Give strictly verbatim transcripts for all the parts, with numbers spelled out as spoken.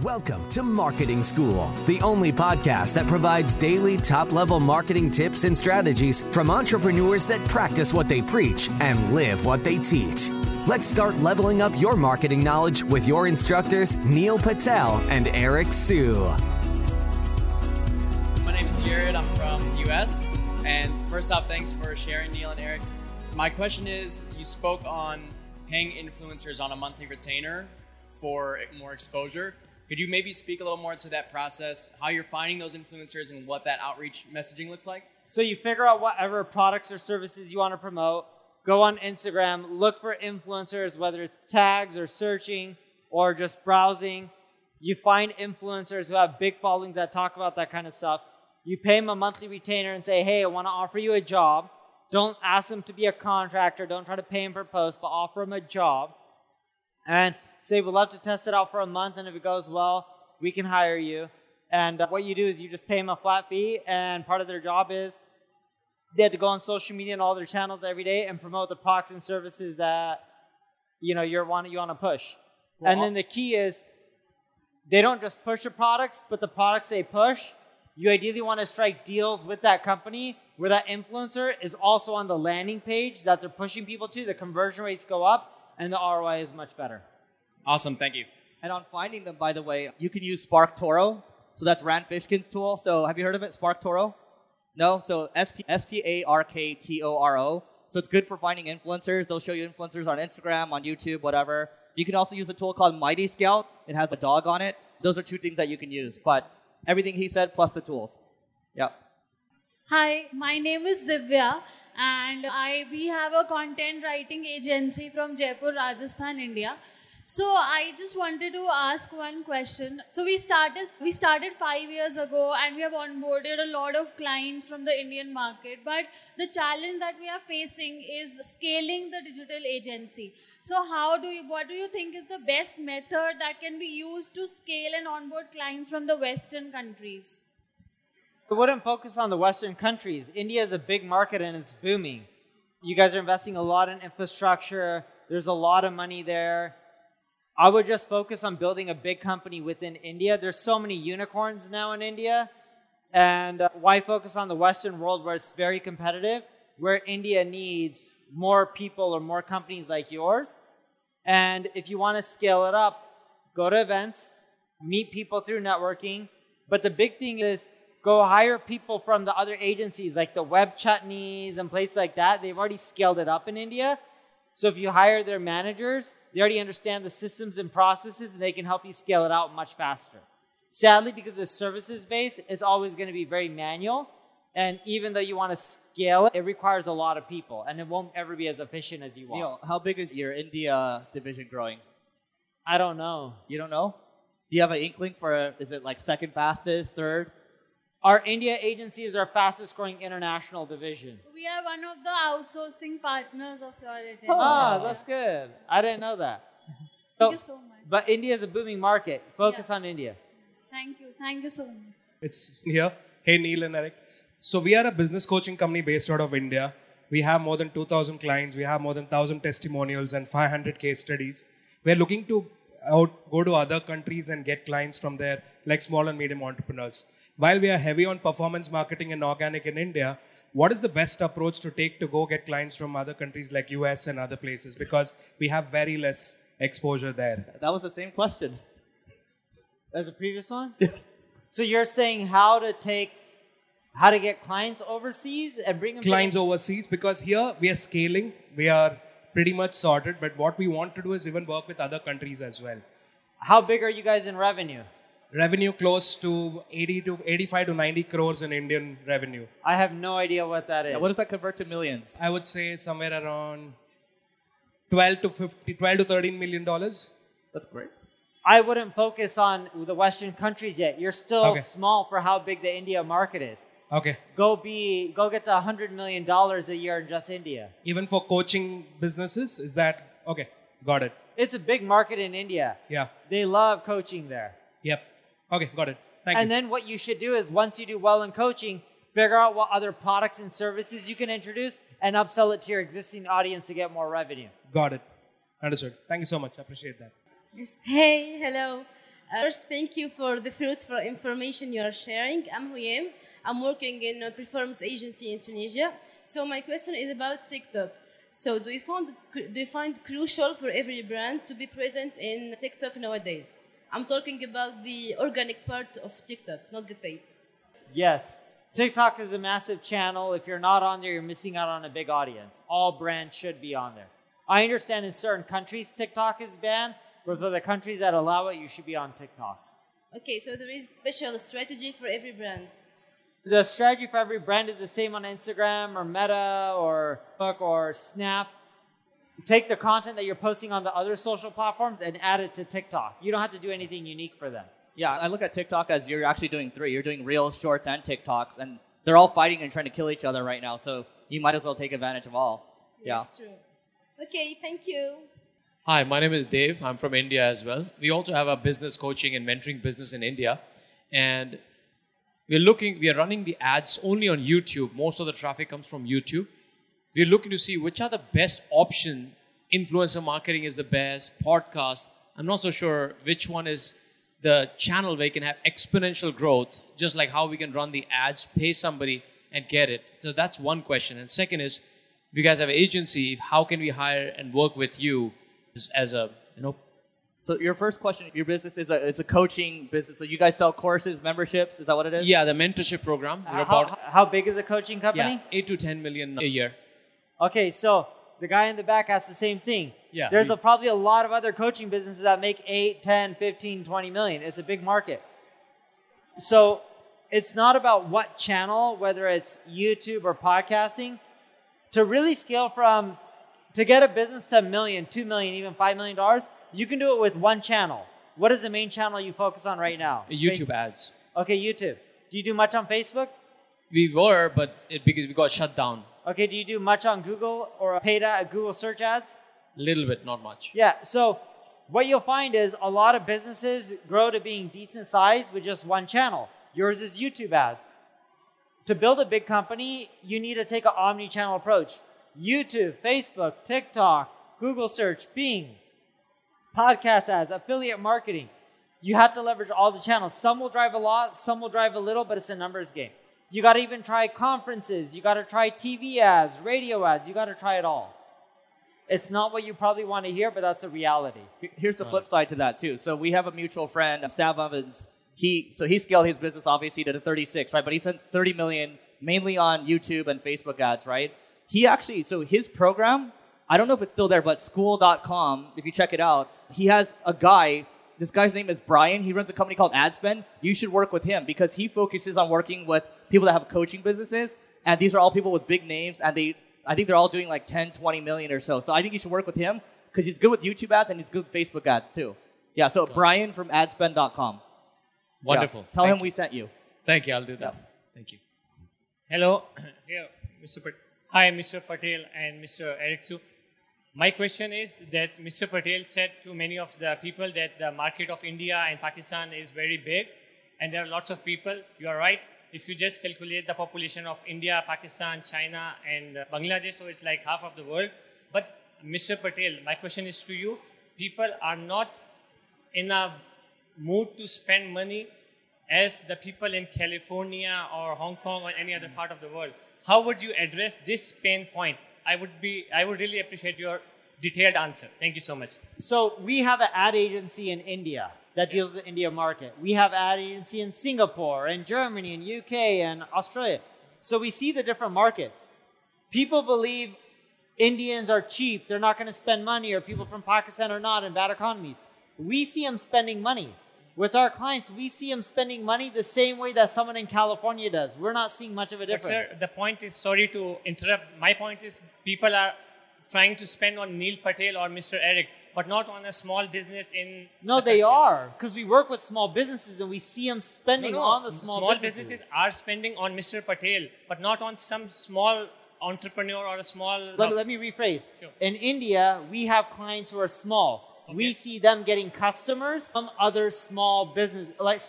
Welcome to Marketing School, the only podcast that provides daily top-level marketing tips and strategies from entrepreneurs that practice what they preach and live what they teach. Let's start leveling up your marketing knowledge with your instructors, Neil Patel and Eric Siu. My name is Jared. I'm from the U S. And first off, thanks for sharing, Neil and Eric. My question is, you spoke on paying influencers on a monthly retainer for more exposure. Could you maybe speak a little more to that process, how you're finding those influencers and what that outreach messaging looks like? So you figure out whatever products or services you want to promote, go on Instagram, look for influencers, whether it's tags or searching or just browsing. You find influencers who have big followings that talk about that kind of stuff. You pay them a monthly retainer and say, hey, I want to offer you a job. Don't ask them to be a contractor. Don't try to pay them per post, but offer them a job. And say, we'd love to test it out for a month, and if it goes well, we can hire you. And uh, what you do is you just pay them a flat fee, and part of their job is they have to go on social media and all their channels every day and promote the products and services that you know you're want you want to push. Well, and then the key is they don't just push the products, but the products they push, you ideally want to strike deals with that company where that influencer is also on the landing page that they're pushing people to. The conversion rates go up, and the R O I is much better. Awesome, thank you. And on finding them, by the way, you can use SparkToro. So that's Rand Fishkin's tool. So have you heard of it, SparkToro? No? So S P A R K T O R O. So it's good for finding influencers. They'll show you influencers on Instagram, on YouTube, whatever. You can also use a tool called Mighty Scout. It has a dog on it. Those are two things that you can use. But everything he said plus the tools. Yep. Hi, my name is Divya, and I we have a content writing agency from Jaipur, Rajasthan, India. So I just wanted to ask one question. So we started we started five years ago, and we have onboarded a lot of clients from the Indian market. But the challenge that we are facing is scaling the digital agency. So how do you, what do you think is the best method that can be used to scale and onboard clients from the Western countries? I wouldn't focus on the Western countries. India is a big market and it's booming. You guys are investing a lot in infrastructure. There's a lot of money there. I would just focus on building a big company within India. There's so many unicorns now in India And why focus on the Western world where it's very competitive, where India needs more people or more companies like yours? And if you want to scale it up, go to events, meet people through networking. But the big thing is go hire people from the other agencies, like the Web Chutneys and places like that. They've already scaled it up in India. So if you hire their managers, they already understand the systems and processes, and they can help you scale it out much faster. Sadly, because the services base is always going to be very manual, and even though you want to scale it, it requires a lot of people, and it won't ever be as efficient as you want. Neil, how big is your India division growing? I don't know. You don't know? Do you have an inkling for, is it like second fastest, third? Our India agency is our fastest growing international division. We are one of the outsourcing partners of your agency. Oh, that's good. I didn't know that. So, thank you so much. But India is a booming market. Focus yeah. on India. Thank you. Thank you so much. It's here. Hey, Neil and Eric. So we are a business coaching company based out of India. We have more than two thousand clients. We have more than one thousand testimonials and five hundred case studies. We're looking to out, go to other countries and get clients from there, like small and medium entrepreneurs. While we are heavy on performance marketing and organic in India, what is the best approach to take to go get clients from other countries like U S and other places? Because we have very less exposure there. That was the same question. As a previous one? So you're saying how to take, how to get clients overseas and bring them clients back? Overseas, because here we are scaling, we are pretty much sorted, but what we want to do is even work with other countries as well. How big are you guys in revenue? Revenue close to eighty to eighty-five to ninety crores in Indian revenue. I have no idea what that is. Now, what does that convert to millions? I would say somewhere around twelve to thirteen million dollars. That's great. I wouldn't focus on the Western countries yet. You're still okay. small for how big the India market is. Okay. Go be, go get to one hundred million dollars a year in just India. Even for coaching businesses? Is that... Okay, got it. It's a big market in India. Yeah. They love coaching there. Yep. Okay, got it. Thank and you. And then what you should do is once you do well in coaching, figure out what other products and services you can introduce and upsell it to your existing audience to get more revenue. Got it. Understood. Thank you so much. I appreciate that. Yes. Hey, hello. Uh, first, thank you for the fruitful information you are sharing. I'm Huyem. I'm working in a performance agency in Tunisia. So my question is about TikTok. So do you find do you find crucial for every brand to be present in TikTok nowadays? I'm talking about the organic part of TikTok, not the paid. Yes. TikTok is a massive channel. If you're not on there, you're missing out on a big audience. All brands should be on there. I understand in certain countries TikTok is banned, but for the countries that allow it, you should be on TikTok. Okay, so there is special strategy for every brand. The strategy for every brand is the same on Instagram or Meta or Facebook or Snap. Take the content that you're posting on the other social platforms and add it to TikTok. You don't have to do anything unique for them. Yeah, I look at TikTok as you're actually doing three. You're doing Reels, Shorts, and TikToks, and they're all fighting and trying to kill each other right now, so you might as well take advantage of all. Yeah. That's true. Okay, thank you. Hi, my name is Dave. I'm from India as well. We also have a business coaching and mentoring business in India. And we're looking, we are running the ads only on YouTube. Most of the traffic comes from YouTube. We're looking to see which are the best option. Influencer marketing is the best, podcast. I'm not so sure which one is the channel where you can have exponential growth, just like how we can run the ads, pay somebody and get it. So that's one question. And second is, if you guys have an agency, how can we hire and work with you? As a, you know. So your first question, your business is a, it's a coaching business. So you guys sell courses, memberships. Is that what it is? Yeah, the mentorship program. Uh, how, about, how big is a coaching company? Yeah, eight to ten million a year. Okay, so the guy in the back asked the same thing. Yeah. There's a, probably a lot of other coaching businesses that make eight, ten, fifteen, twenty million. It's a big market. So it's not about what channel, whether it's YouTube or podcasting, to really scale from. To get a business to a million, two million, even five million dollars, you can do it with one channel. What is the main channel you focus on right now? YouTube Facebook. Ads. Okay, YouTube. Do you do much on Facebook? We were, but it, because we got shut down. Okay, do you do much on Google or paid ad, Google search ads? Little bit, not much. Yeah, so what you'll find is a lot of businesses grow to being decent sized with just one channel. Yours is YouTube ads. To build a big company, you need to take an omni-channel approach. YouTube, Facebook, TikTok, Google search, Bing, podcast ads, affiliate marketing. You have to leverage all the channels. Some will drive a lot, some will drive a little, but it's a numbers game. You got to even try conferences. You got to try T V ads, radio ads. You got to try it all. It's not what you probably want to hear, but that's a reality. Here's the flip side to that, too. So we have a mutual friend, Abstaff Evans. He, so he scaled his business, obviously, to thirty-six, right? But he sent thirty million, mainly on YouTube and Facebook ads, right? He actually, so his program, I don't know if it's still there, but school dot com, if you check it out, he has a guy. This guy's name is Brian. He runs a company called AdSpend. You should work with him because he focuses on working with people that have coaching businesses. And these are all people with big names. And they, I think they're all doing like ten, twenty million or so. So I think you should work with him because he's good with YouTube ads and he's good with Facebook ads too. Yeah, so cool. Brian from adspend dot com. Wonderful. Yeah. Tell Thank him you. we sent you. Thank you. I'll do that. Yeah. Thank you. Hello. Yeah, Mister Pat- Hi, Mister Patel and Mister Eric Siu. My question is that Mister Patel said to many of the people that the market of India and Pakistan is very big and there are lots of people. You are right. If you just calculate the population of India, Pakistan, China, and Bangladesh, so it's like half of the world. But Mister Patel, my question is to you. People are not in a mood to spend money as the people in California or Hong Kong or any other part of the world. How would you address this pain point? I would be. I would really appreciate your detailed answer. Thank you so much. So we have an ad agency in India that yes. deals with the India market. We have ad agency in Singapore, and Germany, and U K, and Australia. So we see the different markets. People believe Indians are cheap. They're not going to spend money, or people from Pakistan are not in bad economies. We see them spending money. With our clients, we see them spending money the same way that someone in California does. We're not seeing much of a difference. But sir, the point is, sorry to interrupt. My point is people are trying to spend on Neil Patel or Mister Eric, but not on a small business in... No, the they country. Are, because we work with small businesses and we see them spending no, no, on the small, small businesses. Small businesses are spending on Mister Patel, but not on some small entrepreneur or a small... Let, no. let me rephrase. Sure. In India, we have clients who are small. Okay. We see them getting customers from other small business, like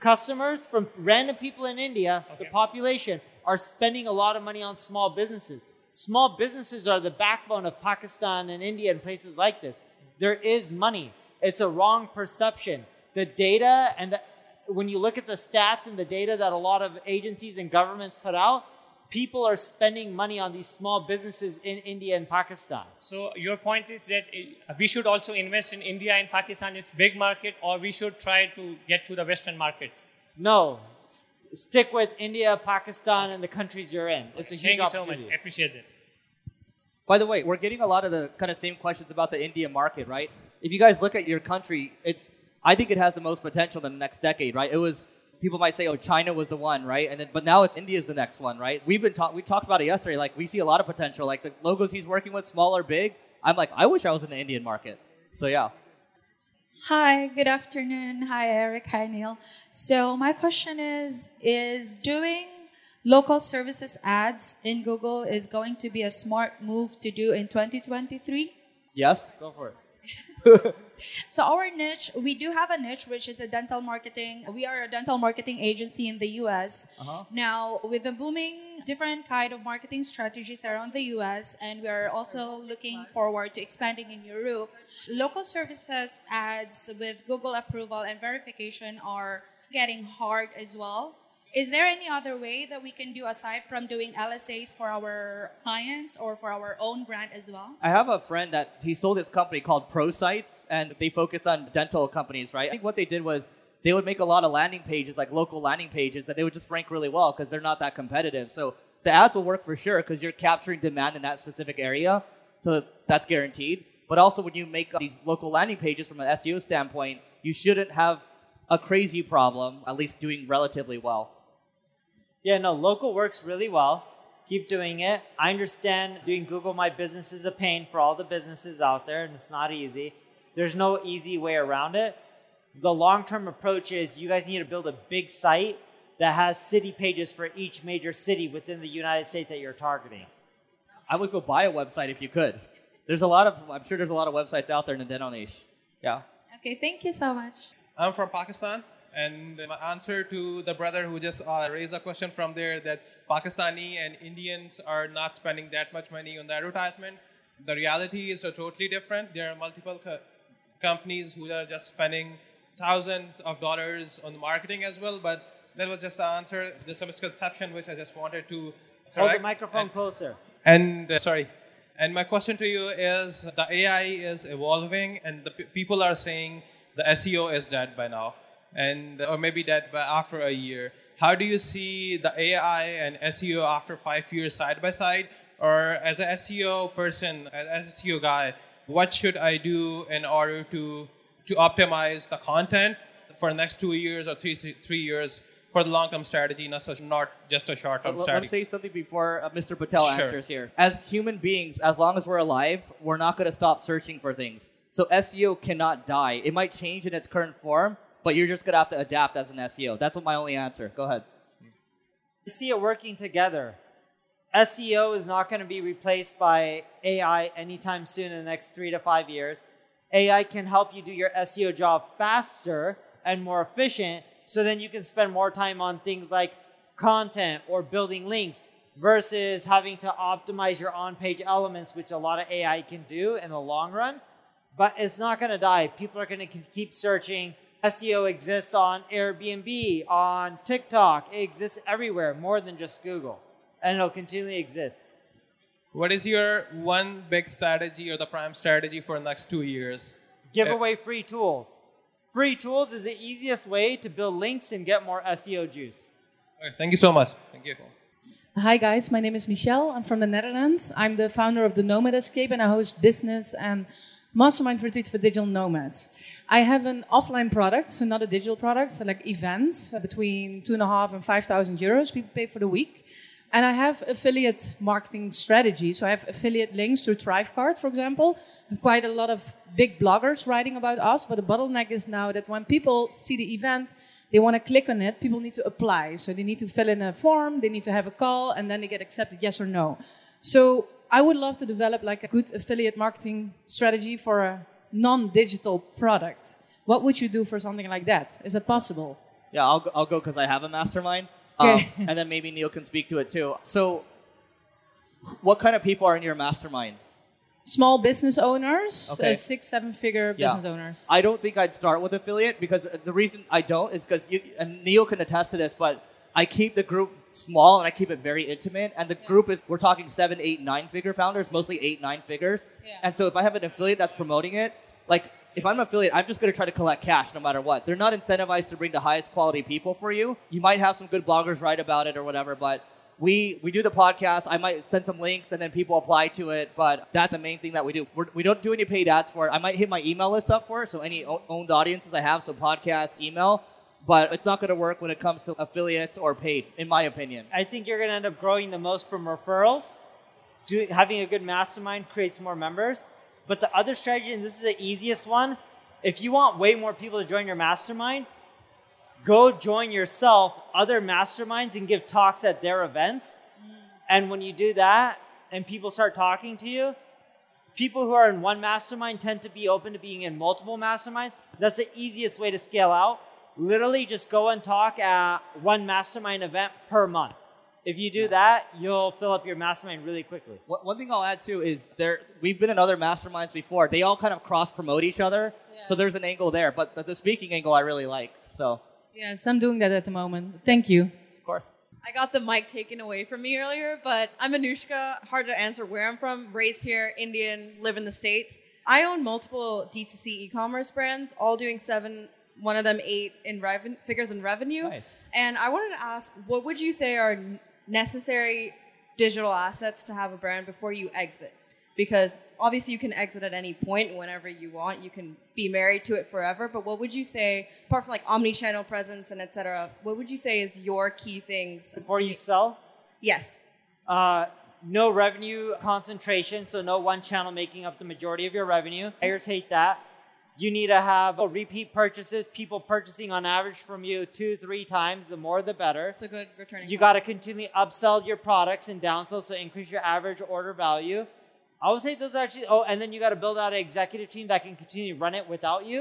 customers from random people in India, okay. The population, are spending a lot of money on small businesses. Small businesses are the backbone of Pakistan and India and places like this. There is money. It's a wrong perception. The data and the, when you look at the stats and the data that a lot of agencies and governments put out, people are spending money on these small businesses in India and Pakistan. So your point is that we should also invest in India and Pakistan, it's big market, or we should try to get to the Western markets? No. S- stick with India, Pakistan, and the countries you're in. It's a huge Thank opportunity. Thank you so much. I appreciate it. By the way, we're getting a lot of the kind of same questions about the India market, right? If you guys look at your country, it's I think it has the most potential in the next decade, right? It was... People might say, "Oh, China was the one, right?" And then, but now it's India's the next one, right? We've been talk- we talked about it yesterday. Like we see a lot of potential. Like the logos he's working with, small or big. I'm like, I wish I was in the Indian market. So yeah. Hi, good afternoon. Hi, Eric. Hi, Neil. So my question is: Is doing local services ads in Google is going to be a smart move to do in twenty twenty-three? Yes. Go for it. So our niche, we do have a niche, which is a dental marketing. We are a dental marketing agency in the U S Uh-huh. Now, with the booming different kind of marketing strategies around the U S, and we are also looking forward to expanding in Europe, local services ads with Google approval and verification are getting hard as well. Is there any other way that we can do aside from doing L S As for our clients or for our own brand as well? I have a friend that he sold his company called ProSites, and they focus on dental companies, right? I think what they did was they would make a lot of landing pages, like local landing pages, that they would just rank really well because they're not that competitive. So the ads will work for sure because you're capturing demand in that specific area. So that's guaranteed. But also when you make these local landing pages from an S E O standpoint, you shouldn't have a crazy problem, at least doing relatively well. Yeah, no, local works really well. Keep doing it. I understand doing Google My Business is a pain for all the businesses out there, and it's not easy. There's no easy way around it. The long-term approach is you guys need to build a big site that has city pages for each major city within the United States that you're targeting. I would go buy a website if you could. There's a lot of, I'm sure there's a lot of websites out there in the dental niche. Yeah. Okay, thank you so much. I'm from Pakistan. And my answer to the brother who just uh, raised a question from there that Pakistani and Indians are not spending that much money on the advertisement. The reality is totally different. There are multiple co- companies who are just spending thousands of dollars on the marketing as well, but that was just the answer, just a misconception which I just wanted to correct. Hold the microphone and, closer. And uh, sorry. And my question to you is, the A I is evolving and the p people are saying the S E O is dead by now, and or maybe dead by after a year. How do you see the A I and S E O after five years side by side? Or as an S E O person, as a S E O guy, what should I do in order to, to optimize the content for the next two years or three, three years for the long-term strategy, not, such, not just a short-term Let, strategy? Let's say something before uh, Mister Patel sure. answers here. As human beings, as long as we're alive, we're not going to stop searching for things. So S E O cannot die. It might change in its current form, but you're just going to have to adapt as an S E O. That's what my only answer. Go ahead. I see it working together. S E O is not going to be replaced by A I anytime soon in the next three to five years. A I can help you do your S E O job faster and more efficient, so then you can spend more time on things like content or building links versus having to optimize your on-page elements, which a lot of A I can do in the long run. But it's not going to die. People are going to keep searching. S E O exists on Airbnb, on TikTok. It exists everywhere, more than just Google. And it'll continually exist. What is your one big strategy or the prime strategy for the next two years? Give away free tools. Free tools is the easiest way to build links and get more S E O juice. Okay, thank you so much. Thank you. Hi guys, my name is Michelle. I'm from the Netherlands. I'm the founder of the Nomad Escape, and I host business and mastermind retreat for digital nomads. I have an offline product, so not a digital product, so like events between two and a half and five thousand euros we pay for the week. And I have affiliate marketing strategy. So I have affiliate links to ThriveCard, for example. I have quite a lot of big bloggers writing about us, but the bottleneck is now that when people see the event, they want to click on it, people need to apply. So they need to fill in a form, they need to have a call, and then they get accepted, yes or no. So I would love to develop like a good affiliate marketing strategy for a non-digital product. What would you do for something like that? Is that possible? Yeah, I'll go, I'll go because I have a mastermind. Um, and then maybe Neil can speak to it too. So what kind of people are in your mastermind? Small business owners, okay. uh, six, seven-figure yeah. business owners. I don't think I'd start with affiliate, because the reason I don't is because, and Neil can attest to this, but I keep the group small and I keep it very intimate. And the yeah. group is, we're talking seven, eight, nine-figure founders, mostly eight, nine figures. Yeah. And so if I have an affiliate that's promoting it, like if I'm an affiliate, I'm just going to try to collect cash no matter what. They're not incentivized to bring the highest quality people for you. You might have some good bloggers write about it or whatever, but we, we do the podcast. I might send some links and then people apply to it, but that's the main thing that we do. We're, we don't do any paid ads for it. I might hit my email list up for it, so any owned audiences I have, so podcast, email, but it's not going to work when it comes to affiliates or paid, in my opinion. I think you're going to end up growing the most from referrals. Do, having a good mastermind creates more members. But the other strategy, and this is the easiest one, if you want way more people to join your mastermind, go join yourself other masterminds and give talks at their events. And when you do that and people start talking to you, people who are in one mastermind tend to be open to being in multiple masterminds. That's the easiest way to scale out. Literally just go and talk at one mastermind event per month. If you do that, you'll fill up your mastermind really quickly. One thing I'll add too is there we've been in other masterminds before. They all kind of cross-promote each other. Yeah. So there's an angle there. But the, the speaking angle I really like. So yes, I'm doing that at the moment. Thank you. Of course. I got the mic taken away from me earlier, but I'm Anushka. Hard to answer where I'm from. Raised here, Indian, live in the States. I own multiple D two C e-commerce brands, all doing seven... one of them eight in figures in revenue. Nice. And I wanted to ask, what would you say are necessary digital assets to have a brand before you exit? Because obviously you can exit at any point whenever you want. You can be married to it forever. But what would you say, apart from like omni-channel presence and et cetera, what would you say is your key things? Before you sell? Yes. Uh, no revenue concentration, so no one channel making up the majority of your revenue. Buyers hate that. You need to have repeat purchases, people purchasing on average from you two, three times. The more, the better. It's a good returning. You got to continually upsell your products and downsell, so increase your average order value. I would say those are actually, oh, and then you got to build out an executive team that can continue to run it without you,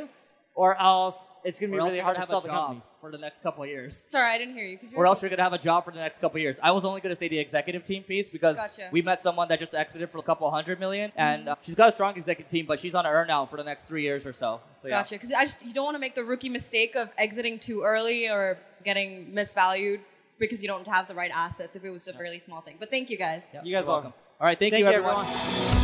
or else it's going to be really hard to sell the company for the next couple of years. Sorry, I didn't hear you. Could you or else you're going to have a job for the next couple of years. I was only going to say the executive team piece because gotcha. we met someone that just exited for a couple hundred million, mm-hmm. and uh, she's got a strong executive team, but she's on an earn out for the next three years or so. so gotcha. Because yeah. I just you don't want to make the rookie mistake of exiting too early or getting misvalued because you don't have the right assets. If it was a yeah. fairly small thing, but thank you guys. Yep. You guys are welcome. welcome. All right, thank, thank you, you everyone. everyone.